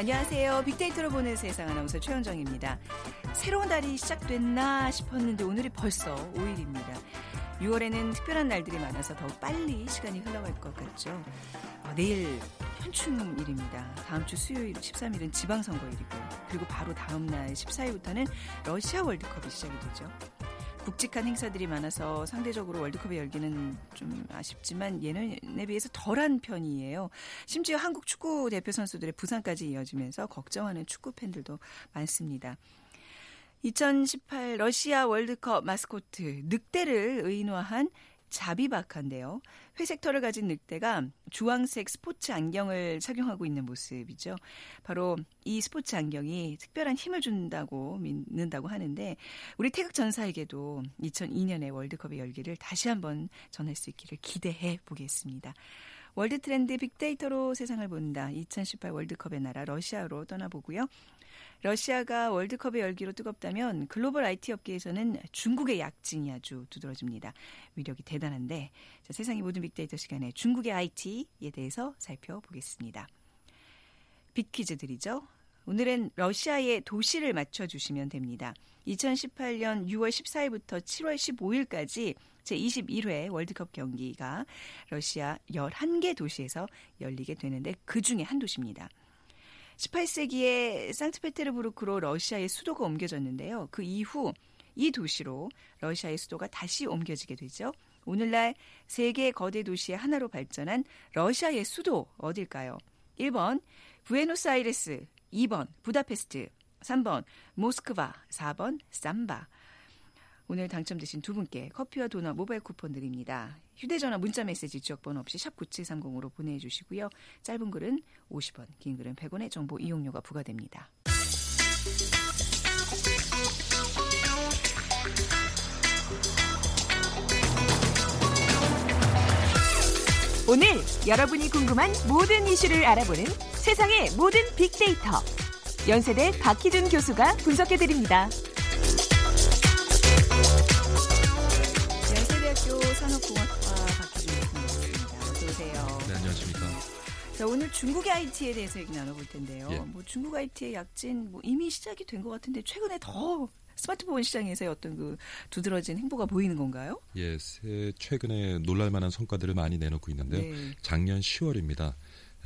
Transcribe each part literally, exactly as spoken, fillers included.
안녕하세요. 빅데이터로 보는 세상 아나운서 최현정입니다. 새로운 달이 시작됐나 싶었는데 오늘이 벌써 오 일입니다. 유월에는 특별한 날들이 많아서 더 빨리 시간이 흘러갈 것 같죠. 어, 내일 현충일입니다. 다음 주 수요일 십삼 일은 지방선거일이고요. 그리고 바로 다음 날 십사 일부터는 러시아 월드컵이 시작이 되죠. 굵직한 행사들이 많아서 상대적으로 월드컵의 열기는 좀 아쉽지만 예년에 비해서 덜한 편이에요. 심지어 한국 축구 대표 선수들의 부상까지 이어지면서 걱정하는 축구 팬들도 많습니다. 이천십팔 러시아 월드컵 마스코트 늑대를 의인화한 자비바카인데요. 회색 털을 가진 늑대가 주황색 스포츠 안경을 착용하고 있는 모습이죠. 바로 이 스포츠 안경이 특별한 힘을 준다고 믿는다고 하는데 우리 태극 전사에게도 이천이 년의 월드컵의 열기를 다시 한번 전할 수 있기를 기대해 보겠습니다. 월드 트렌드 빅데이터로 세상을 본다. 이천십팔 월드컵의 나라 러시아로 떠나보고요. 러시아가 월드컵의 열기로 뜨겁다면 글로벌 아이티 업계에서는 중국의 약진이 아주 두드러집니다. 위력이 대단한데 자, 세상의 모든 빅데이터 시간에 중국의 아이티에 대해서 살펴보겠습니다. 빅퀴즈 드리죠. 오늘은 러시아의 도시를 맞춰주시면 됩니다. 이천십팔 년 유월 십사일부터 칠월 십오일까지 제이십일 회 월드컵 경기가 러시아 열한 개 도시에서 열리게 되는데 그중에 한 도시입니다. 십팔 세기에 상트페테르부르크로 러시아의 수도가 옮겨졌는데요. 그 이후 이 도시로 러시아의 수도가 다시 옮겨지게 되죠. 오늘날 세계 거대 도시의 하나로 발전한 러시아의 수도 어딜까요? 일 번 부에노스아이레스, 이 번 부다페스트, 삼 번 모스크바, 사 번 삼바. 오늘 당첨되신 두 분께 커피와 도넛 모바일 쿠폰 드립니다. 휴대전화 문자메시지 지역번호 없이 샵 구칠삼공으로 보내주시고요. 짧은 글은 오십 원, 긴 글은 백 원의 정보 이용료가 부과됩니다. 오늘 여러분이 궁금한 모든 이슈를 알아보는 세상의 모든 빅데이터. 연세대 박희준 교수가 분석해드립니다. 연세대학교 산업공학과 박희준 교수입니다. 어서 오세요. 네, 안녕하십니까. 자, 오늘 중국의 아이티에 대해서 얘기 나눠볼 텐데요. 예. 뭐 중국 아이티의 약진 뭐 이미 시작이 된 것 같은데 최근에 더 스마트폰 시장에서의 어떤 그 두드러진 행보가 보이는 건가요? 예, 최근에 놀랄만한 성과들을 많이 내놓고 있는데요. 네. 작년 시월입니다.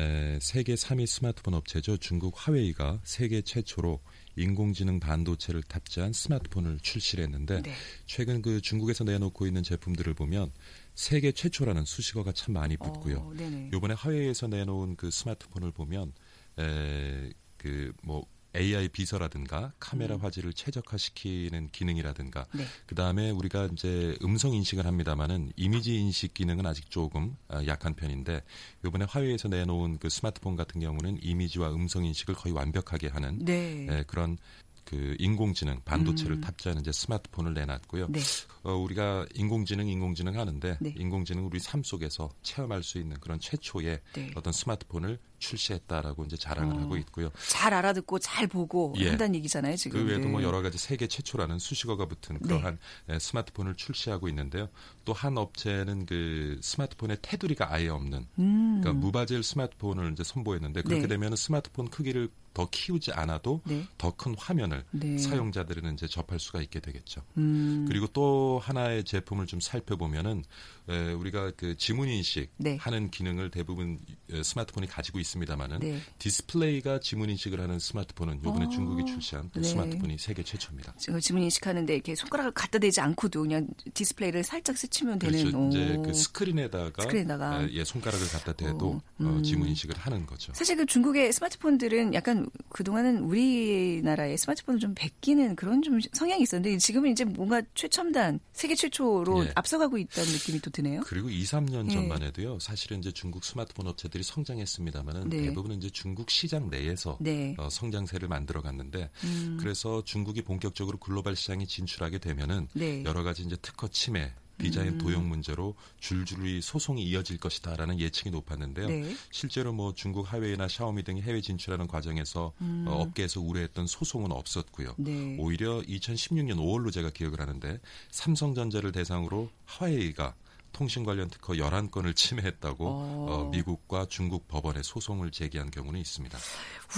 에, 세계 삼 위 스마트폰 업체죠. 중국 화웨이가 세계 최초로 인공지능 반도체를 탑재한 스마트폰을 출시를 했는데 네. 최근 그 중국에서 내놓고 있는 제품들을 보면 세계 최초라는 수식어가 참 많이 붙고요. 요번에 화웨이에서 내놓은 그 스마트폰을 보면 에, 그 뭐 에이아이 비서라든가 카메라 음. 화질을 최적화시키는 기능이라든가 네. 그다음에 우리가 이제 음성 인식을 합니다마는 이미지 인식 기능은 아직 조금 약한 편인데 이번에 화웨이에서 내놓은 그 스마트폰 같은 경우는 이미지와 음성 인식을 거의 완벽하게 하는 네. 예, 그런 그 인공지능 반도체를 음. 탑재하는 이제 스마트폰을 내놨고요. 네. 어, 우리가 인공지능 인공지능 하는데 네. 인공지능 우리 삶 속에서 체험할 수 있는 그런 최초의 네. 어떤 스마트폰을 출시했다라고 이제 자랑을 어, 하고 있고요. 잘 알아듣고 잘 보고 예. 한다는 얘기잖아요, 지금. 그 외에도 뭐 여러 가지 세계 최초라는 수식어가 붙은 그러한 네. 스마트폰을 출시하고 있는데요. 또 한 업체는 그 스마트폰에 테두리가 아예 없는 음. 그러니까 무바질 스마트폰을 이제 선보였는데 그렇게 네. 되면 스마트폰 크기를 더 키우지 않아도 네. 더 큰 화면을 네. 사용자들은 이제 접할 수가 있게 되겠죠. 음. 그리고 또 하나의 제품을 좀 살펴보면은 에, 우리가 그 지문 인식 네. 하는 기능을 대부분 스마트폰이 가지고 있습니다만은 네. 디스플레이가 지문 인식을 하는 스마트폰은 이번에 아. 중국이 출시한 네. 스마트폰이 세계 최초입니다. 지문 인식하는데 이렇게 손가락을 갖다 대지 않고도 그냥 디스플레이를 살짝 스치면 되는. 그렇죠. 이제 그 스크린에다가, 스크린에다가. 에, 예, 손가락을 갖다 대도 음. 어, 지문 인식을 하는 거죠. 사실 그 중국의 스마트폰들은 약간 그동안은 우리나라의 스마트폰을 좀 베끼는 그런 좀 성향이 있었는데 지금은 이제 뭔가 최첨단, 세계 최초로 예. 앞서가고 있다는 느낌이 또 드네요. 그리고 이, 삼 년 전만 예. 해도요. 사실은 이제 중국 스마트폰 업체들이 성장했습니다만은 네. 대부분은 이제 중국 시장 내에서 네. 어, 성장세를 만들어 갔는데 음. 그래서 중국이 본격적으로 글로벌 시장에 진출하게 되면은 네. 여러 가지 이제 특허 침해 디자인 음. 도용 문제로 줄줄이 소송이 이어질 것이다라는 예측이 높았는데요. 네. 실제로 뭐 중국 화웨이나 샤오미 등이 해외 진출하는 과정에서 음. 어, 업계에서 우려했던 소송은 없었고요. 네. 오히려 이천십육 년 오월로 제가 기억을 하는데 삼성전자를 대상으로 화웨이가 통신 관련 특허 열한 건을 침해했다고 어, 미국과 중국 법원에 소송을 제기한 경우는 있습니다.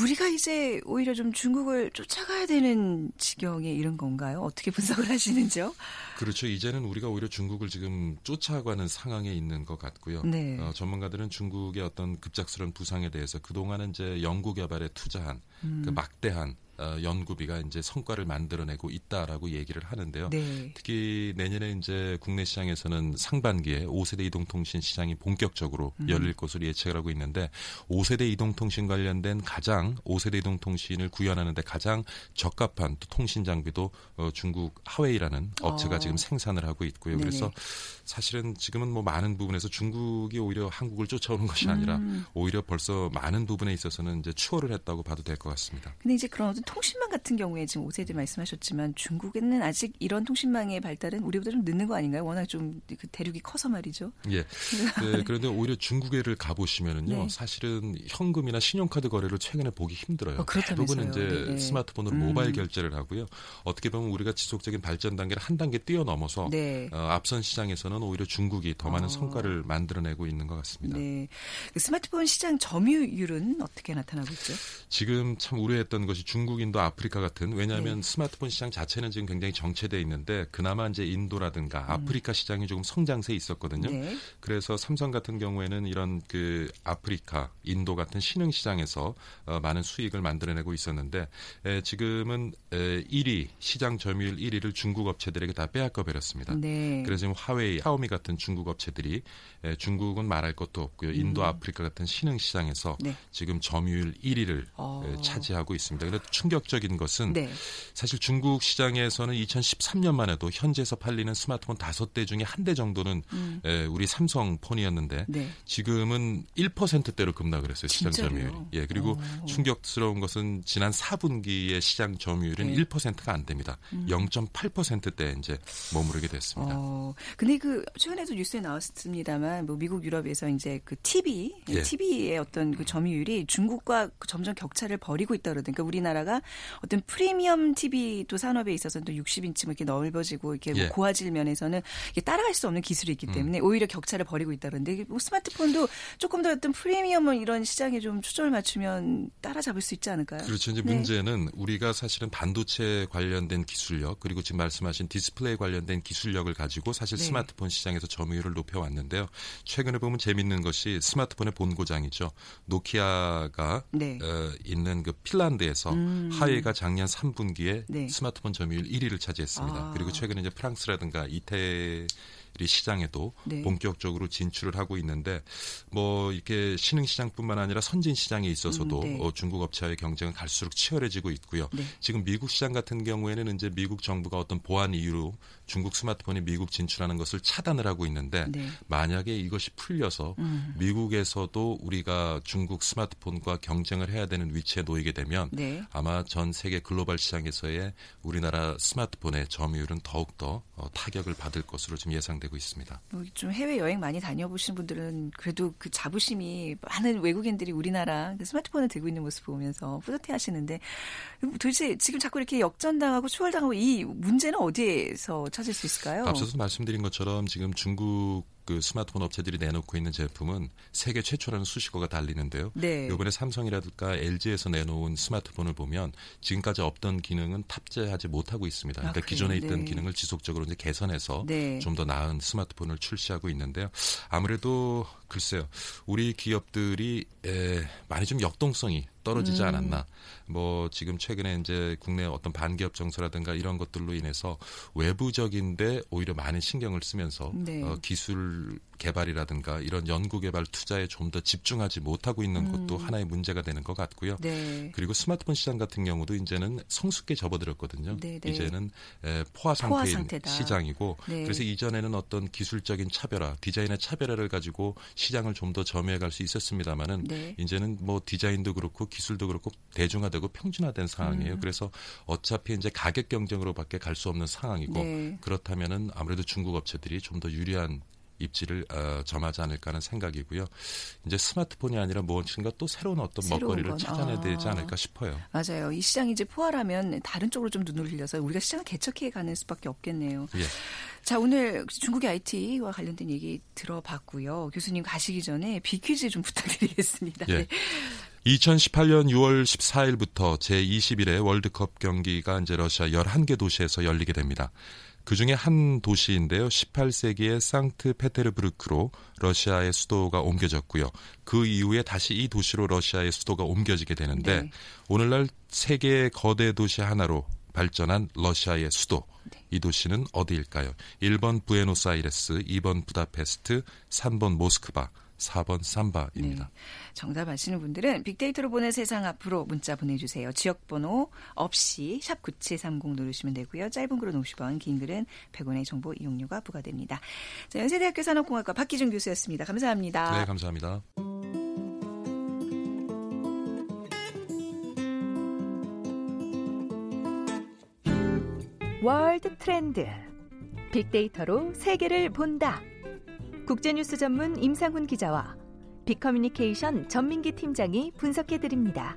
우리가 이제 오히려 좀 중국을 쫓아가야 되는 지경에 이런 건가요? 어떻게 분석을 하시는지요? 그렇죠. 이제는 우리가 오히려 중국을 지금 쫓아가는 상황에 있는 것 같고요. 네. 어, 전문가들은 중국의 어떤 급작스러운 부상에 대해서 그동안은 이제 연구개발에 투자한 음. 그 막대한 어, 연구비가 이제 성과를 만들어내고 있다라고 얘기를 하는데요. 네. 특히 내년에 이제 국내 시장에서는 상반기에 오 세대 이동통신 시장이 본격적으로 음. 열릴 것으로 예측을 하고 있는데 오 세대 이동통신 관련된 가장 오 세대 이동통신을 구현하는데 가장 적합한 또 통신 장비도 어, 중국 화웨이라는 업체가 어. 지금 생산을 하고 있고요. 네네. 그래서 사실은 지금은 뭐 많은 부분에서 중국이 오히려 한국을 쫓아오는 것이 아니라 음. 오히려 벌써 많은 부분에 있어서는 이제 추월을 했다고 봐도 될 것 같습니다. 근데 이제 그런 통신망 같은 경우에 지금 오 세대 말씀하셨지만 중국에는 아직 이런 통신망의 발달은 우리보다 좀 늦는 거 아닌가요? 워낙 좀 그 대륙이 커서 말이죠. 예. 네, 그런데 오히려 중국에를 가보시면은요, 네. 사실은 현금이나 신용카드 거래를 최근에 보기 힘들어요. 어, 대부분 이제 네. 스마트폰으로 음. 모바일 결제를 하고요. 어떻게 보면 우리가 지속적인 발전 단계를 한 단계 뛰어넘어서 네. 어, 앞선 시장에서는 오히려 중국이 더 많은 어. 성과를 만들어내고 있는 것 같습니다. 네. 스마트폰 시장 점유율은 어떻게 나타나고 있죠? 지금 참 우려했던 것이 중국 인도, 아프리카 같은 왜냐하면 네. 스마트폰 시장 자체는 지금 굉장히 정체되어 있는데 그나마 이제 인도라든가 음. 아프리카 시장이 조금 성장세에 있었거든요. 네. 그래서 삼성 같은 경우에는 이런 그 아프리카, 인도 같은 신흥 시장에서 어, 많은 수익을 만들어내고 있었는데 에, 지금은 에, 일 위 시장 점유율 일 위를 중국 업체들에게 다 빼앗겨 버렸습니다. 네. 그래서 지금 화웨이, 샤오미 같은 중국 업체들이 에, 중국은 말할 것도 없고요. 인도, 음. 아프리카 같은 신흥 시장에서 네. 지금 점유율 일 위를 어. 에, 차지하고 있습니다. 그래서 충격적인 것은 네. 사실 중국 시장에서는 이천십삼 년만 해도 현지에서 팔리는 스마트폰 다섯 대 중에 한 대 정도는 음. 에, 우리 삼성폰이었는데 네. 지금은 일 퍼센트대로 급락을 했어요. 시장 점유율이. 예, 그리고 오. 충격스러운 것은 지난 사 분기의 시장 점유율은 네. 일 퍼센트가 안 됩니다. 음. 영 점 팔 퍼센트대에 이제 머무르게 됐습니다. 어, 근데 그 최근에도 뉴스에 나왔습니다만 뭐 미국, 유럽에서 이제 그 티비, 예. 티비의 어떤 그 점유율이 중국과 점점 격차를 벌이고 있다 그러니까 우리나라 어떤 프리미엄 티비 또 산업에 있어서는 또 육십 인치 뭐 이렇게 넓어지고 이렇게 예. 뭐 고화질 면에서는 이게 따라갈 수 없는 기술이 있기 때문에 음. 오히려 격차를 벌이고 있다 그런데 뭐 스마트폰도 조금 더 어떤 프리미엄 이런 시장에 좀 초점을 맞추면 따라잡을 수 있지 않을까요? 그렇죠. 이제 네. 문제는 우리가 사실은 반도체 관련된 기술력 그리고 지금 말씀하신 디스플레이 관련된 기술력을 가지고 사실 네. 스마트폰 시장에서 점유율을 높여왔는데요. 최근에 보면 재밌는 것이 스마트폰의 본고장이죠. 노키아가 네. 어, 있는 그 핀란드에서 음. 화웨이가 작년 삼 분기에 네. 스마트폰 점유율 일 위를 차지했습니다. 아. 그리고 최근에 이제 프랑스라든가 이태리 시장에도 네. 본격적으로 진출을 하고 있는데 뭐 이렇게 신흥 시장뿐만 아니라 선진 시장에 있어서도 음, 네. 어, 중국 업체와의 경쟁은 갈수록 치열해지고 있고요. 네. 지금 미국 시장 같은 경우에는 이제 미국 정부가 어떤 보안 이유로 중국 스마트폰이 미국 진출하는 것을 차단을 하고 있는데 네. 만약에 이것이 풀려서 음. 미국에서도 우리가 중국 스마트폰과 경쟁을 해야 되는 위치에 놓이게 되면 네. 아마 전 세계 글로벌 시장에서의 우리나라 스마트폰의 점유율은 더욱더 어, 타격을 받을 것으로 지금 예상됩니다. 되고 있습니다. 좀 해외 여행 많이 다녀보신 분들은 그래도 그 자부심이 많은 외국인들이 우리나라 스마트폰을 들고 있는 모습 보면서 뿌듯해하시는데 도대체 지금 자꾸 이렇게 역전당하고 추월당하고 이 문제는 어디에서 찾을 수 있을까요? 앞서서 말씀드린 것처럼 지금 중국 그 스마트폰 업체들이 내놓고 있는 제품은 세계 최초라는 수식어가 달리는데요. 네. 이번에 삼성이라든가 엘지에서 내놓은 스마트폰을 보면 지금까지 없던 기능은 탑재하지 못하고 있습니다. 그러니까 아, 기존에 있던 네. 기능을 지속적으로 이제 개선해서 네. 좀 더 나은 스마트폰을 출시하고 있는데요. 아무래도 글쎄요. 우리 기업들이 에, 많이 좀 역동성이 떨어지지 않았나. 음. 뭐 지금 최근에 이제 국내 어떤 반기업 정서라든가 이런 것들로 인해서 외부적인데 오히려 많은 신경을 쓰면서 네. 어, 기술 개발이라든가 이런 연구개발 투자에 좀 더 집중하지 못하고 있는 것도 음. 하나의 문제가 되는 것 같고요. 네. 그리고 스마트폰 시장 같은 경우도 이제는 성숙게 접어들었거든요. 네, 네. 이제는 에, 포화 상태인 포화 시장이고 네. 그래서 이전에는 어떤 기술적인 차별화, 디자인의 차별화를 가지고 시장을 좀 더 점유해갈 수 있었습니다만은 네. 이제는 뭐 디자인도 그렇고 기술도 그렇고 대중화되고 평준화된 상황이에요. 음. 그래서 어차피 이제 가격 경쟁으로밖에 갈 수 없는 상황이고 네. 그렇다면은 아무래도 중국 업체들이 좀 더 유리한 입지를 어, 점하지 않을까 하는 생각이고요. 이제 스마트폰이 아니라 무엇인가 또 새로운 어떤 새로운 먹거리를 건. 찾아내야 되지 않을까 아. 싶어요. 맞아요. 이 시장이 이제 포화라면 다른 쪽으로 좀 눈을 흘려서 우리가 시장을 개척해가는 수밖에 없겠네요. 예. 자, 오늘 중국의 아이티와 관련된 얘기 들어봤고요. 교수님 가시기 전에 비퀴즈 좀 부탁드리겠습니다. 예. 이천십팔 년 유월 십사일부터 제이십일회 월드컵 경기가 이제 러시아 열한 개 도시에서 열리게 됩니다. 그중에 한 도시인데요. 십팔 세기에 상트페테르부르크로 러시아의 수도가 옮겨졌고요. 그 이후에 다시 이 도시로 러시아의 수도가 옮겨지게 되는데 네. 오늘날 세계의 거대 도시 하나로 발전한 러시아의 수도. 네. 이 도시는 어디일까요? 일 번 부에노스아이레스, 이 번 부다페스트, 삼 번 모스크바, 사 번 삼바입니다. 네. 정답 아시는 분들은 빅데이터로 보는 세상 앞으로 문자 보내주세요. 지역번호 없이 샵 구칠삼공 누르시면 되고요. 짧은 글은 오십 원, 긴 글은 백 원의 정보 이용료가 부과됩니다. 자, 연세대학교 산업공학과 박희준 교수였습니다. 감사합니다. 네, 감사합니다. 월드 트렌드. 빅데이터로 세계를 본다. 국제뉴스 전문 임상훈 기자와 빅커뮤니케이션 전민기 팀장이 분석해드립니다.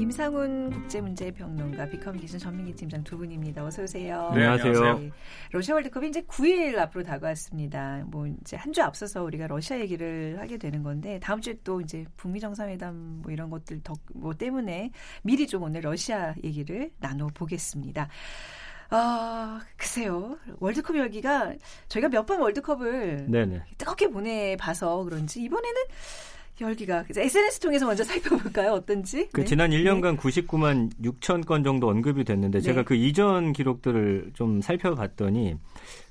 임상훈 국제문제평론가, 빅커뮤니케이션 전민기 팀장 두 분입니다. 어서 오세요. 네, 안녕하세요. 네. 러시아 월드컵이 이제 구일 앞으로 다가왔습니다. 뭐 이제 한 주 앞서서 우리가 러시아 얘기를 하게 되는 건데 다음 주에 또 이제 북미 정상회담 뭐 이런 것들 덕, 뭐 때문에 미리 좀 오늘 러시아 얘기를 나눠 보겠습니다. 아, 글쎄요. 월드컵 열기가 저희가 몇 번 월드컵을 네네. 뜨겁게 보내봐서 그런지 이번에는 열기가 에스엔에스 통해서 먼저 살펴볼까요? 어떤지. 그 네. 지난 일 년간 네. 구십구만 육천 건 정도 언급이 됐는데 네. 제가 그 이전 기록들을 좀 살펴봤더니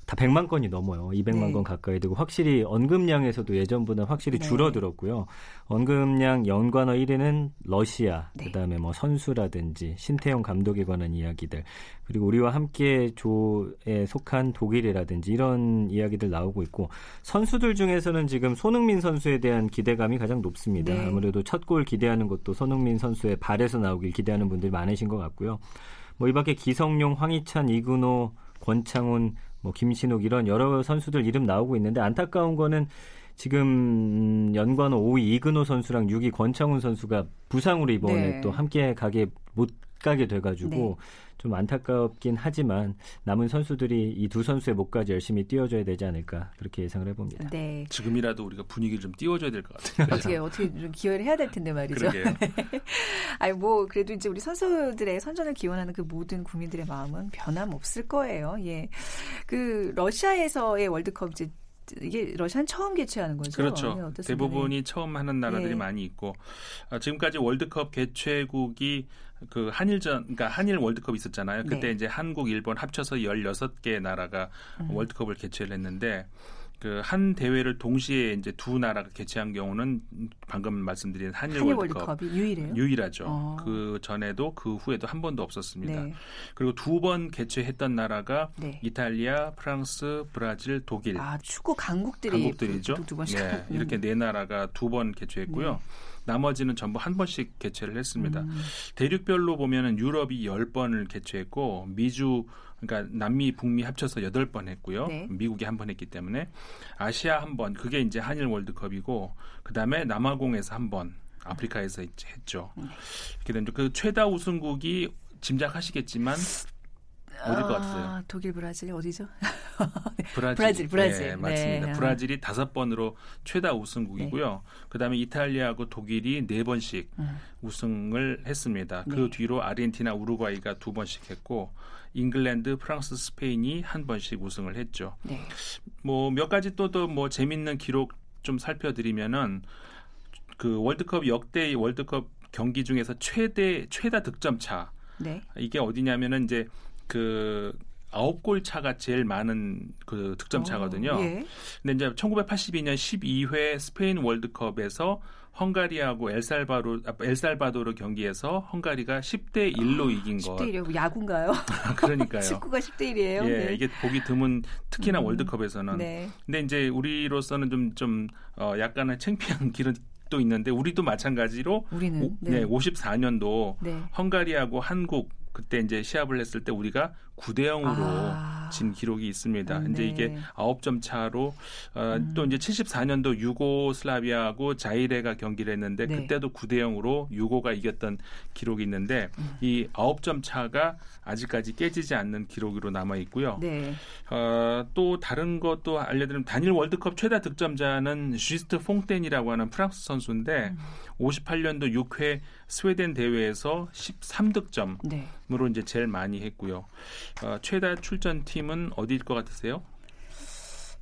다 백만 건이 넘어요. 이백만 네. 건 가까이 되고 확실히 언급량에서도 예전보다 확실히 네. 줄어들었고요. 언급량 연관어 일 위는 러시아, 네. 그다음에 뭐 선수라든지 신태용 감독에 관한 이야기들, 그리고 우리와 함께 조에 속한 독일이라든지 이런 이야기들 나오고 있고, 선수들 중에서는 지금 손흥민 선수에 대한 기대감이 가장 높습니다. 네. 아무래도 첫 골 기대하는 것도 손흥민 선수의 발에서 나오길 기대하는 분들이 많으신 것 같고요. 뭐 이 밖에 기성용, 황희찬, 이근호, 권창훈, 뭐 김신욱 이런 여러 선수들 이름 나오고 있는데, 안타까운 거는 지금 연관어 오위 이근호 선수랑 육위 권창훈 선수가 부상으로 이번에 네. 또 함께 가게 못 가게 돼가지고 네. 좀 안타깝긴 하지만 남은 선수들이 이 두 선수의 목까지 열심히 띄워줘야 되지 않을까, 그렇게 예상을 해봅니다. 네. 지금이라도 우리가 분위기를 좀 띄워줘야 될 것 같아요. 어떻게 어떻게 좀 기여를 해야 될 텐데 말이죠. 아니 뭐 그래도 이제 우리 선수들의 선전을 기원하는 그 모든 국민들의 마음은 변함없을 거예요. 예, 그 러시아에서의 월드컵 이제. 이게 러시아는 처음 개최하는 거죠? 그렇죠. 네, 대부분이 처음 하는 나라들이 네. 많이 있고, 아, 지금까지 월드컵 개최국이 그 한일전, 그러니까 한일 월드컵 있었잖아요. 그때 네. 이제 한국, 일본 합쳐서 열여섯 개 나라가 음. 월드컵을 개최를 했는데, 그 한 대회를 동시에 이제 두 나라가 개최한 경우는 방금 말씀드린 한일, 한일 월드컵. 월드컵이 유일해요? 유일하죠. 어. 그 전에도 그 후에도 한 번도 없었습니다. 네. 그리고 두 번 개최했던 나라가 네. 이탈리아, 프랑스, 브라질, 독일. 아, 축구 강국들이 강국들이죠. 두, 두 번씩. 네, 이렇게 네 나라가 두 번 개최했고요. 네. 나머지는 전부 한 번씩 개최를 했습니다. 음. 대륙별로 보면은 유럽이 열 번을 개최했고, 미주 그러니까 남미, 북미 합쳐서 여덟 번 했고요. 네. 미국이 한 번 했기 때문에 아시아 한 번, 그게 이제 한일 월드컵이고, 그다음에 남아공에서 한 번, 아프리카에서 이제 했죠. 네. 이렇게 되면 그 최다 우승국이 짐작하시겠지만 어딜 것 같아요? 아, 독일, 브라질 어디죠? 브라질, 브라질, 브라질. 네, 맞습니다. 네. 브라질이 다섯 번으로 최다 우승국이고요. 네. 그다음에 이탈리아하고 독일이 네 번씩 음. 우승을 했습니다. 네. 그 뒤로 아르헨티나, 우루과이가 두 번씩 했고, 잉글랜드, 프랑스, 스페인이 한 번씩 우승을 했죠. 네. 뭐 몇 가지 또 더 뭐 재밌는 기록 좀 살펴드리면은, 그 월드컵 역대 월드컵 경기 중에서 최대 최다 득점 차. 네. 이게 어디냐면은 이제 그 아홉 골 차가 제일 많은 그 득점 차거든요. 예. 근데 이제 천구백팔십이년 십이회 스페인 월드컵에서 헝가리하고 엘살바도르, 엘살바도르 경기에서 헝가리가 십 대 일로 아, 이긴 거. 십 대 일이요? 야구인가요? 그러니까요. 축구가 십 대 일이에요? 예, 네. 이게 보기 드문, 특히나 음, 월드컵에서는. 네. 근데 이제 우리로서는 좀, 좀 어, 약간의 창피한 기록 또 있는데, 우리도 마찬가지로 우리는, 오, 네. 네, 오십사년도 네. 헝가리하고 한국 그때 이제 시합을 했을 때 우리가 구대 영으로 아. 진 기록이 있습니다. 네. 이제 이게 아홉 점 차로 어, 음. 또 이제 칠십사년도 유고슬라비아하고 자이레가 경기를 했는데 네. 그때도 구대 영으로 유고가 이겼던 기록이 있는데 음. 이 아홉 점 차가 아직까지 깨지지 않는 기록으로 남아 있고요. 네. 어, 또 다른 것도 알려드리면 단일 월드컵 최다 득점자는 쥐스트 퐁텐이라고 하는 프랑스 선수인데 음. 오십팔년도 육회 스웨덴 대회에서 십삼 득점으로 네. 이제 제일 많이 했고요. 어, 최다 출전팀은 어디일 것 같으세요?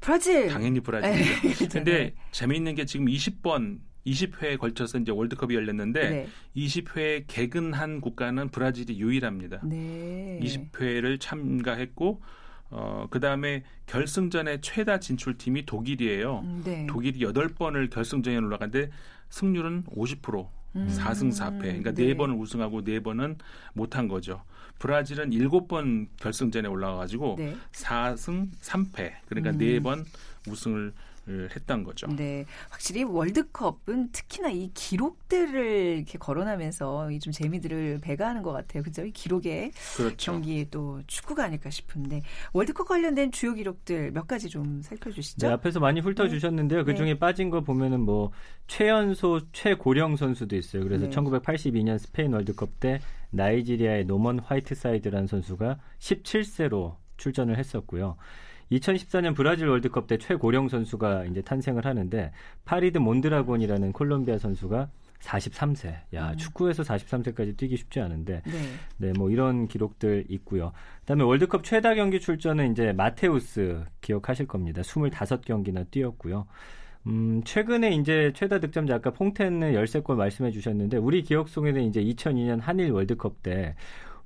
브라질. 당연히 브라질이죠. 그런데 재미있는 게 지금 이십 번 이십 회에 걸쳐서 이제 월드컵이 열렸는데 네. 이십 회에 개근한 국가는 브라질이 유일합니다. 네. 이십 회를 참가했고 어, 그다음에 결승전에 최다 진출팀이 독일이에요. 네. 독일이 여덟 번을 결승전에 올라갔는데 승률은 오십 퍼센트. 음. 사승 사패. 그러니까 네. 네 번을 우승하고 네 번은 못한 거죠. 브라질은 일곱 번 결승전에 올라와가지고 네. 사승 삼패. 그러니까 음. 네 번 우승을 했던 거죠. 네, 확실히 월드컵은 특히나 이 기록들을 이렇게 거론하면서 이 좀 재미들을 배가하는 것 같아요. 그죠? 이 기록의 그렇죠. 경기에 또 축구가 아닐까 싶은데 월드컵 관련된 주요 기록들 몇 가지 좀 살펴주시죠. 네, 앞에서 많이 훑어주셨는데요. 네. 그 중에 네. 빠진 거 보면은 뭐 최연소 최고령 선수도 있어요. 그래서 네. 천구백팔십이년 스페인 월드컵 때 나이지리아의 노먼 화이트사이드라는 선수가 십칠세로 출전을 했었고요. 이천십사년 브라질 월드컵 때 최고령 선수가 이제 탄생을 하는데 파리드 몬드라곤이라는 콜롬비아 선수가 사십삼세. 야, 음. 축구에서 사십삼세까지 뛰기 쉽지 않은데. 네. 네, 뭐 이런 기록들 있고요. 그다음에 월드컵 최다 경기 출전은 이제 마테우스 기억하실 겁니다. 이십오경기나 뛰었고요. 음, 최근에 이제 최다 득점자 아까 퐁텐의 십삼골 말씀해 주셨는데 우리 기억 속에는 이제 이천이년 한일 월드컵 때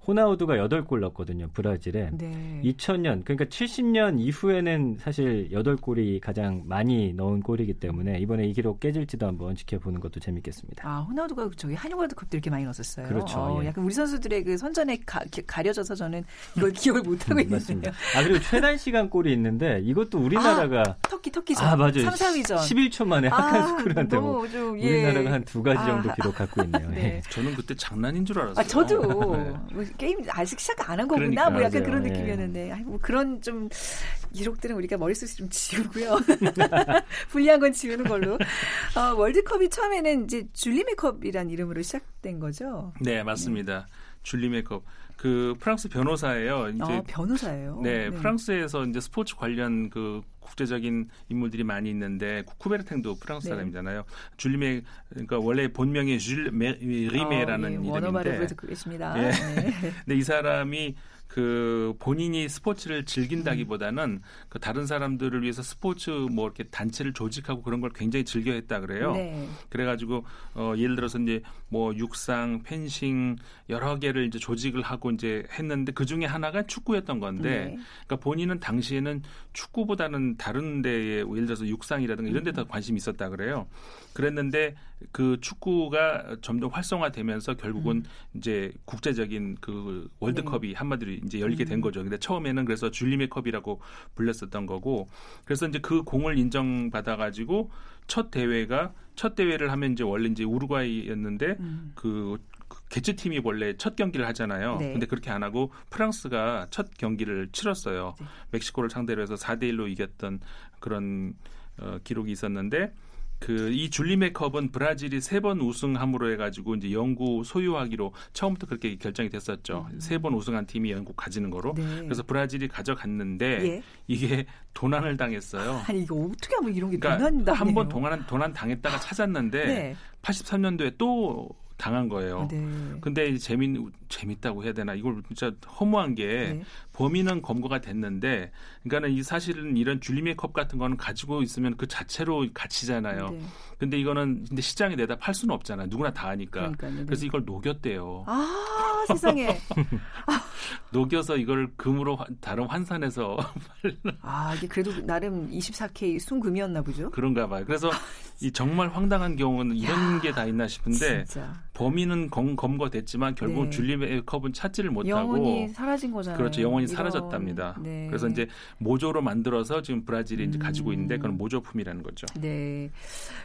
호나우두가 여덟 골 넣었거든요. 브라질에. 네. 이천년 그러니까 칠십년 이후에는 사실 여덟 골이 가장 많이 넣은 골이기 때문에 이번에 이 기록 깨질지도 한번 지켜보는 것도 재밌겠습니다. 아, 호나우두가 저기 한일 월드컵 때 이렇게 많이 넣었었어요. 그렇죠. 어, 예. 약간 우리 선수들의 그 선전에 가, 가려져서 저는 이걸 기억을 못하고 있는데요. 맞습니다. 아, 그리고 최단 시간 골이 있는데 이것도 우리나라가 아, 터키 터키전. 아, 맞아요. 삼, 사위전. 십일초 만에 하칸스쿨한테 아, 뭐 좀, 예. 우리나라가 한 두 가지 정도 아, 기록 갖고 있네요. 네. 예. 저는 그때 장난인 줄 알았어요. 아, 저도. 네. 게임 아직 시작 안 한 거구나. 그러니까, 뭐 약간 맞아요. 그런 느낌이었는데. 아니, 뭐 그런 좀 기록들은 우리가 머릿속에서 좀 지우고요. 불리한 건 지우는 걸로. 어, 월드컵이 처음에는 이제 쥘 리메컵이란 이름으로 시작된 거죠? 네, 맞습니다. 쥘 리메컵. 그 프랑스 변호사예요. 이제 아, 변호사예요. 네, 네, 프랑스에서 이제 스포츠 관련 그 국제적인 인물들이 많이 있는데 쿠베르탱도 프랑스 네. 사람이잖아요. 쥘 리메 그러니까 원래 본명이 쥘 리메라는 어, 예, 이름인데. 원어마를 그래서 그랬습니다. 네. 네. 근데 이 사람이 그 본인이 스포츠를 즐긴다기보다는 음. 그 다른 사람들을 위해서 스포츠 뭐 이렇게 단체를 조직하고 그런 걸 굉장히 즐겨했다 그래요. 네. 그래가지고 어, 예를 들어서 이제 뭐 육상, 펜싱 여러 개를 이제 조직을 하고 이제 했는데 그 중에 하나가 축구였던 건데, 네. 그러니까 본인은 당시에는 축구보다는 다른 데에 예를 들어서 육상이라든가 이런 데 더 음. 관심이 있었다 그래요. 그랬는데 그 축구가 점점 활성화되면서 결국은 음. 이제 국제적인 그 월드컵이 네. 한마디로 이제 열리게 된 거죠. 근데 처음에는 그래서 쥘 리메 컵이라고 불렸었던 거고, 그래서 이제 그 공을 인정받아가지고 첫 대회가 첫 대회를 하면 이제 원래 이제 우루과이였는데 음. 그 개최팀이 원래 첫 경기를 하잖아요. 네. 근데 그렇게 안 하고 프랑스가 첫 경기를 치렀어요. 네. 멕시코를 상대로 해서 사대 일로 이겼던 그런 어, 기록이 있었는데. 그 이 쥘 리메 컵은 브라질이 세 번 우승함으로 해가지고 이제 영구 소유하기로 처음부터 그렇게 결정이 됐었죠. 음. 세 번 우승한 팀이 영구 가지는 거로. 네. 그래서 브라질이 가져갔는데 예. 이게 도난을 당했어요. 아니 이거 어떻게 하면 이런 게 그러니까 도난이 당해요. 한 번 도난 도난 당했다가 찾았는데 네. 팔십삼년도에 또 당한 거예요. 네. 근데 재미, 재밌다고 해야 되나? 이걸 진짜 허무한 게 네. 범인은 검거가 됐는데, 그러니까는 이 사실은 이런 쥘 리메 컵 같은 거는 가지고 있으면 그 자체로 가치잖아요. 네. 근데 이거는 근데 시장에 내다 팔 수는 없잖아요. 누구나 다 하니까. 그러니까요, 네. 그래서 이걸 녹였대요. 아, 세상에. 녹여서 이걸 금으로 화, 다른 환산해서. 아, 이게 그래도 나름 이십사케이 순금이었나 보죠? 그런가 봐요. 그래서 이 정말 황당한 경우는 이런 게 다 있나 싶은데. 진짜. 범인은 검, 검거됐지만 결국은 네. 쥘 리메 컵은 찾지를 못하고 영원히 사라진 거잖아요. 그렇죠. 영원히 이런. 사라졌답니다. 네. 그래서 이제 모조로 만들어서 지금 브라질이 음. 이제 가지고 있는데 그건 모조품이라는 거죠. 네.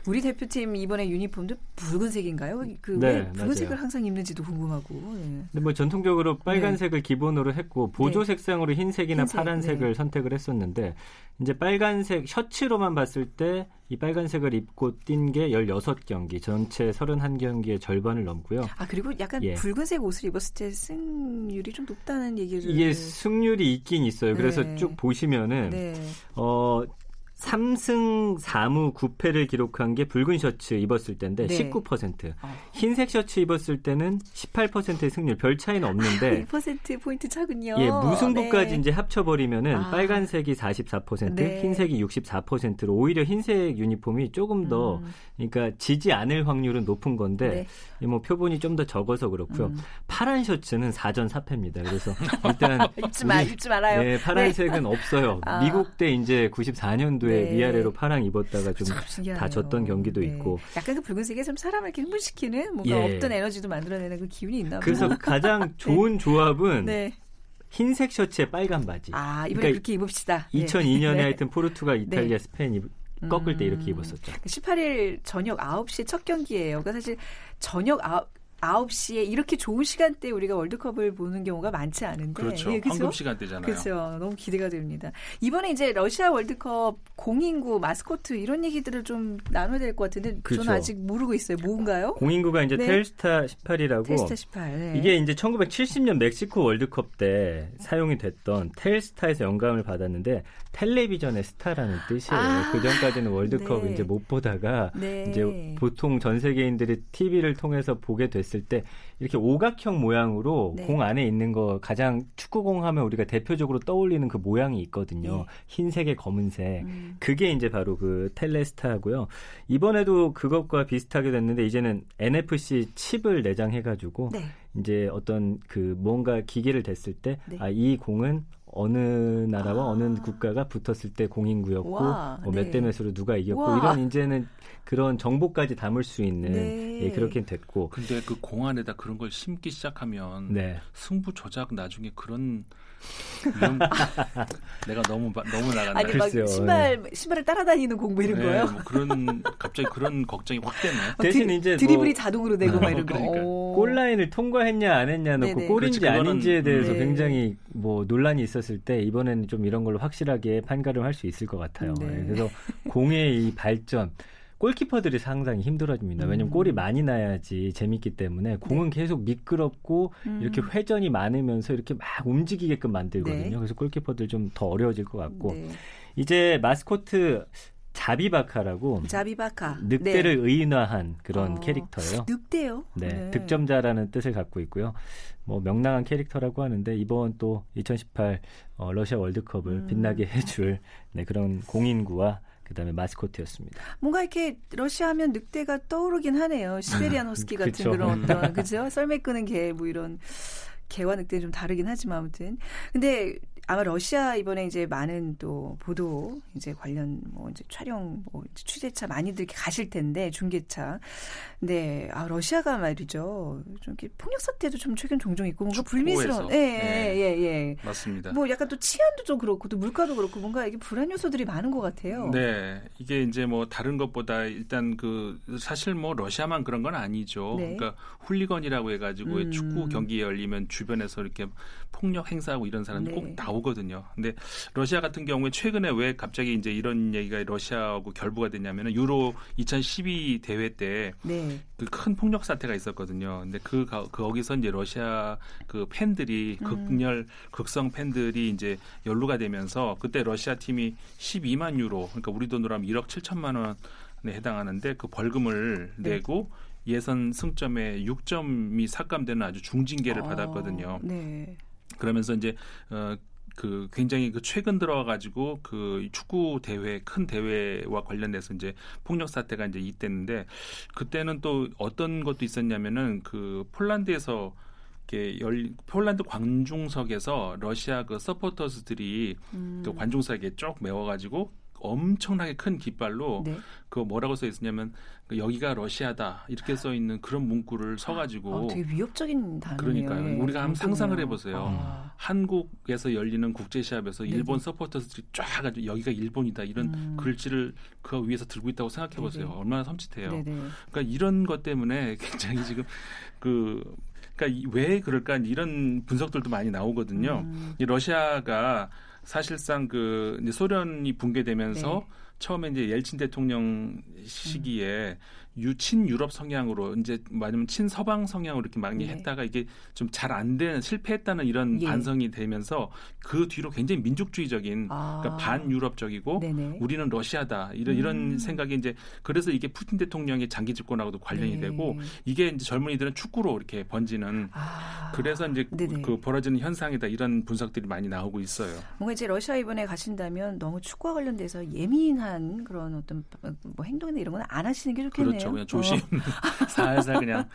우리 대표팀 이번에 유니폼도 붉은색인가요? 그 네, 왜 붉은색을 맞아요. 항상 입는지도 궁금하고. 네. 근데 뭐 전통적으로 빨간색을 네. 기본으로 했고 보조 네. 색상으로 흰색이나 흰색, 파란색을 네. 선택을 했었는데 이제 빨간색 셔츠로만 봤을 때 이 빨간색을 입고 뛴 게 열여섯 경기 전체 서른한 경기의 절반을 넘고요. 아 그리고 약간 예. 붉은색 옷을 입었을 때 승률이 좀 높다는 얘기를. 이게 승률이 있긴 있어요. 그래서 네. 쭉 보시면은 네. 어. 삼승 사무 구패를 기록한 게 붉은 셔츠 입었을 때인데 네. 십구 퍼센트. 어. 흰색 셔츠 입었을 때는 십팔 퍼센트의 승률. 별 차이는 없는데. 일 퍼센트 포인트 차군요. 예, 무승부까지 네. 이제 합쳐버리면은 아. 빨간색이 사십사 퍼센트, 네. 흰색이 육십사 퍼센트로 오히려 흰색 유니폼이 조금 더 음. 그러니까 지지 않을 확률은 높은 건데 네. 뭐 표본이 좀 더 적어서 그렇고요. 음. 파란 셔츠는 사전 사패입니다. 그래서 일단 입지 마, 입지 말아요. 예, 파란색은 네. 없어요. 아. 미국 때 이제 구십사 년도에 네. 위아래로 파랑 입었다가 좀 다 졌던 경기도 네. 있고 약간 그 붉은색이 좀 사람을 이렇게 흥분시키는 뭔가 예. 없던 에너지도 만들어내는 그 기운이 있나 봐요. 그래서 가장 좋은 네. 조합은 네. 흰색 셔츠에 빨간 바지. 아 이번에 그러니까 그렇게 입읍시다. 이천이 년에 네. 하여튼 포르투갈, 이탈리아, 네. 스페인 입 꺾을 음. 때 이렇게 입었었죠. 십팔 일 저녁 아홉 시 첫 경기예요. 그러니까 사실 저녁 아홉 시에 이렇게 좋은 시간대에 우리가 월드컵을 보는 경우가 많지 않은데. 그렇죠. 예, 황금 시간대잖아요. 그렇죠. 너무 기대가 됩니다. 이번에 이제 러시아 월드컵 공인구, 마스코트 이런 얘기들을 좀 나눠야 될 것 같은데 그렇죠. 저는 아직 모르고 있어요. 뭔가요? 공인구가 이제 네. 텔스타 십팔이라고. 텔스타 십팔. 네. 이게 이제 천구백칠십 년 멕시코 월드컵 때 사용이 됐던 텔스타에서 영감을 받았는데 텔레비전의 스타라는 뜻이에요. 아, 그 전까지는 월드컵 네. 이제 못 보다가 네. 이제 보통 전 세계인들이 티비를 통해서 보게 됐어요. 했을 때 이렇게 오각형 모양으로 네. 공 안에 있는 거 가장 축구공 하면 우리가 대표적으로 떠올리는 그 모양이 있거든요. 네. 흰색에 검은색. 음. 그게 이제 바로 그 텔레스타고요. 이번에도 그것과 비슷하게 됐는데 이제는 엔에프씨 칩을 내장해가지고 네. 이제 어떤 그 뭔가 기계를 댔을 때 아, 이 네. 공은 어느 나라와 아. 어느 국가가 붙었을 때 공인구였고 와, 뭐 네. 몇 대 몇으로 누가 이겼고 와. 이런 이제는 그런 정보까지 담을 수 있는 네. 예, 그렇게 됐고. 근데 그 공 안에다 그런 걸 심기 시작하면 네. 승부 조작 나중에 그런 이런 내가 너무 너무 나간다. 아니 막 신발 신발을 따라다니는 공부 이런 네, 거예요. 뭐 그런 갑자기 그런 걱정이 확 되네. 대신 드, 이제 드리블이 뭐, 자동으로 되고 막 이런 그러니까. 거. 골 라인을 통과했냐 안 했냐 놓고 네네. 골인지 그렇지, 아닌지에 대해서 네. 굉장히 뭐 논란이 있었을 때 이번에는 좀 이런 걸로 확실하게 판가름 할 수 있을 것 같아요. 네. 네. 그래서 공의 이 발전. 골키퍼들이 상당히 힘들어집니다. 음. 왜냐하면 골이 많이 나야지 재밌기 때문에 공은 네. 계속 미끄럽고 음. 이렇게 회전이 많으면서 이렇게 막 움직이게끔 만들거든요. 네. 그래서 골키퍼들 좀 더 어려워질 것 같고 네. 이제 마스코트 자비바카라고 자비바카. 늑대를 네. 의인화한 그런 어, 캐릭터예요. 늑대요? 네, 네. 득점자라는 뜻을 갖고 있고요. 뭐 명랑한 캐릭터라고 하는데 이번 또 이천십팔 어, 러시아 월드컵을 음. 빛나게 해줄 네, 그런 공인구와 그다음에 마스코트였습니다. 뭔가 이렇게 러시아 하면 늑대가 떠오르긴 하네요. 시베리안 호스키 같은 그쵸. 그런 어떤 그죠? 썰매 끄는 개 뭐 이런 개와 늑대는 좀 다르긴 하지만 아무튼. 근데 아마 러시아 이번에 이제 많은 또 보도 이제 관련 뭐 이제 촬영 뭐 이제 취재차 많이들 이렇게 가실 텐데 중계차. 네, 아 러시아가 말이죠. 좀 이렇게 폭력 사태도 좀 최근 종종 있고 뭔가 불미스러운. 예예예 네, 예, 예. 맞습니다. 뭐 약간 또 치안도 좀 그렇고 또 물가도 그렇고 뭔가 이게 불안 요소들이 많은 것 같아요. 네, 이게 이제 뭐 다른 것보다 일단 그 사실 뭐 러시아만 그런 건 아니죠. 네. 그러니까 홀리건이라고 해가지고 음. 축구 경기 열리면 주변에서 이렇게 폭력 행사하고 이런 사람 네. 꼭 나오. 거든요. 근데 러시아 같은 경우에 최근에 왜 갑자기 이제 이런 얘기가 러시아하고 결부가 됐냐면은 유로 이천십이 대회 때 그 큰 네. 폭력 사태가 있었거든요. 근데 그, 그 거기서 이제 러시아 그 팬들이 극렬 음. 극성 팬들이 이제 연루가 되면서 그때 러시아 팀이 십이만 유로 그러니까 우리 돈으로 하면 일억 칠천만 원에 해당하는데 그 벌금을 네. 내고 예선 승점에 육 점이 삭감되는 아주 중징계를 아, 받았거든요. 네. 그러면서 이제 어 그 굉장히 그 최근 들어와가지고 그 축구 대회 큰 대회와 관련돼서 이제 폭력 사태가 이제 있댔는데 그때는 또 어떤 것도 있었냐면은 그 폴란드에서 이렇게 열 폴란드 관중석에서 러시아 그 서포터스들이 음. 그 관중석에 쭉 메워가지고 엄청나게 큰 깃발로 네. 그 뭐라고 써 있었냐면 여기가 러시아다 이렇게 써 있는 그런 문구를 써가지고 아, 되게 위협적인 단어예요. 그러니까요. 예, 우리가 한번 상상을 해보세요. 아. 한국에서 열리는 국제 시합에서 네네. 일본 서포터들이 쫙 아주 여기가 일본이다 이런 음. 글씨를 그 위에서 들고 있다고 생각해보세요. 네네. 얼마나 섬찟해요. 네네. 그러니까 이런 것 때문에 굉장히 지금 그 그러니까 왜 그럴까 이런 분석들도 많이 나오거든요. 음. 러시아가 사실상 그 이제 소련이 붕괴되면서 네. 처음에 이제 옐친 대통령 시기에 음. 유친 유럽 성향으로 이제 아니면 친 서방 성향으로 이렇게 많이 네. 했다가 이게 좀 잘 안 되는 실패했다는 이런 예. 반성이 되면서 그 뒤로 굉장히 민족주의적인 아. 그러니까 반 유럽적이고 네네. 우리는 러시아다 이런 음. 이런 생각이 이제 그래서 이게 푸틴 대통령의 장기 집권하고도 관련이 네. 되고 이게 이제 젊은이들은 축구로 이렇게 번지는 아. 그래서 이제 네네. 그 벌어지는 현상이다 이런 분석들이 많이 나오고 있어요. 뭔가 이제 러시아 이번에 가신다면 너무 축구와 관련돼서 예민한 그런 어떤 뭐 행동이나 이런 건 안 하시는 게 좋겠네요. 그렇죠. 그냥 조심. 어. 살살 그냥.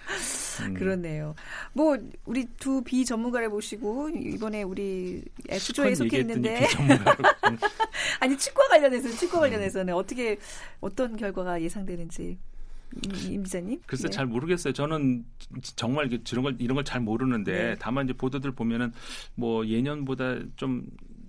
음. 그렇네요. 뭐 우리 두 비전문가를 모시고 이번에 우리 F조에 속해 있는데. 아니 치과 관련해서 치과 관련해서는 음. 어떻게 어떤 결과가 예상되는지. 임 기자님? 글쎄 예. 잘 모르겠어요. 저는 정말 이런 걸 이런 걸 잘 모르는데 네. 다만 이제 보도들 보면은 뭐 예년보다 좀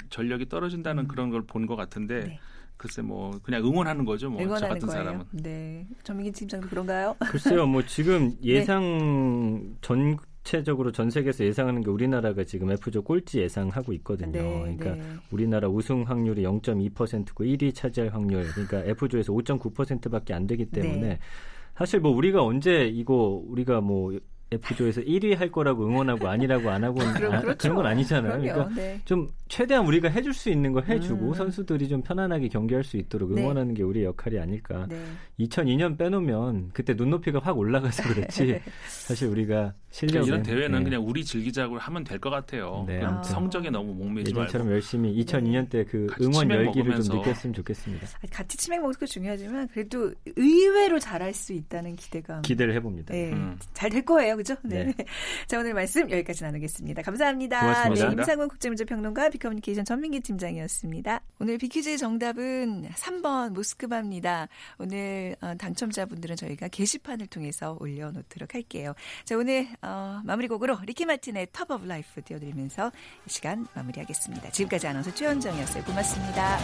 전력이 떨어진다는 음. 그런 걸 본 것 같은데. 네. 글쎄 뭐 그냥 응원하는 거죠. 뭐 저 같은 거예요. 사람은. 네. 전민기 팀장도 그런가요? 글쎄요. 뭐 지금 예상 네. 전체적으로 전 세계에서 예상하는 게 우리나라가 지금 F조 꼴찌 예상하고 있거든요. 네, 그러니까 네. 우리나라 우승 확률이 영 점 이 퍼센트고 일 위 차지할 확률. 그러니까 F조에서 오 점 구 퍼센트밖에 안 되기 때문에 네. 사실 뭐 우리가 언제 이거 우리가 뭐 F조에서 일 위 할 거라고 응원하고 아니라고 안 하고 그럼, 아, 그렇죠. 그런 건 아니잖아요. 그럼요, 그러니까 네. 좀 최대한 우리가 해줄 수 있는 걸 해주고 음. 선수들이 좀 편안하게 경기할 수 있도록 응원하는 네. 게 우리의 역할이 아닐까. 네. 이천이 년 빼놓으면 그때 눈높이가 확 올라가서 그랬지 사실 우리가 실력은 이런 대회는 네. 그냥 우리 즐기자고 하면 될 것 같아요. 네, 아. 성적에 너무 목매지 말고 예전처럼 열심히 이천이 년 때 그 응원 열기를 먹으면서. 좀 느꼈으면 좋겠습니다. 같이 치맥 먹는 것도 중요하지만 그래도 의외로 잘할 수 있다는 기대감 기대를 해봅니다. 네. 음. 잘 될 거예요. 그죠? 네. 네. 자, 오늘 말씀 여기까지 나누겠습니다. 감사합니다. 고맙습니다. 네, 임상훈 국제문제평론가 비커뮤니케이션 전민기 팀장이었습니다. 오늘 비퀴즈 정답은 삼 번 모스크바입니다. 오늘 당첨자분들은 저희가 게시판을 통해서 올려놓도록 할게요. 자, 오늘 어, 마무리곡으로 리키 마틴의 Top of Life 띄워드리면서 이 시간 마무리하겠습니다. 지금까지 아나운서 최현정이었어요. 고맙습니다.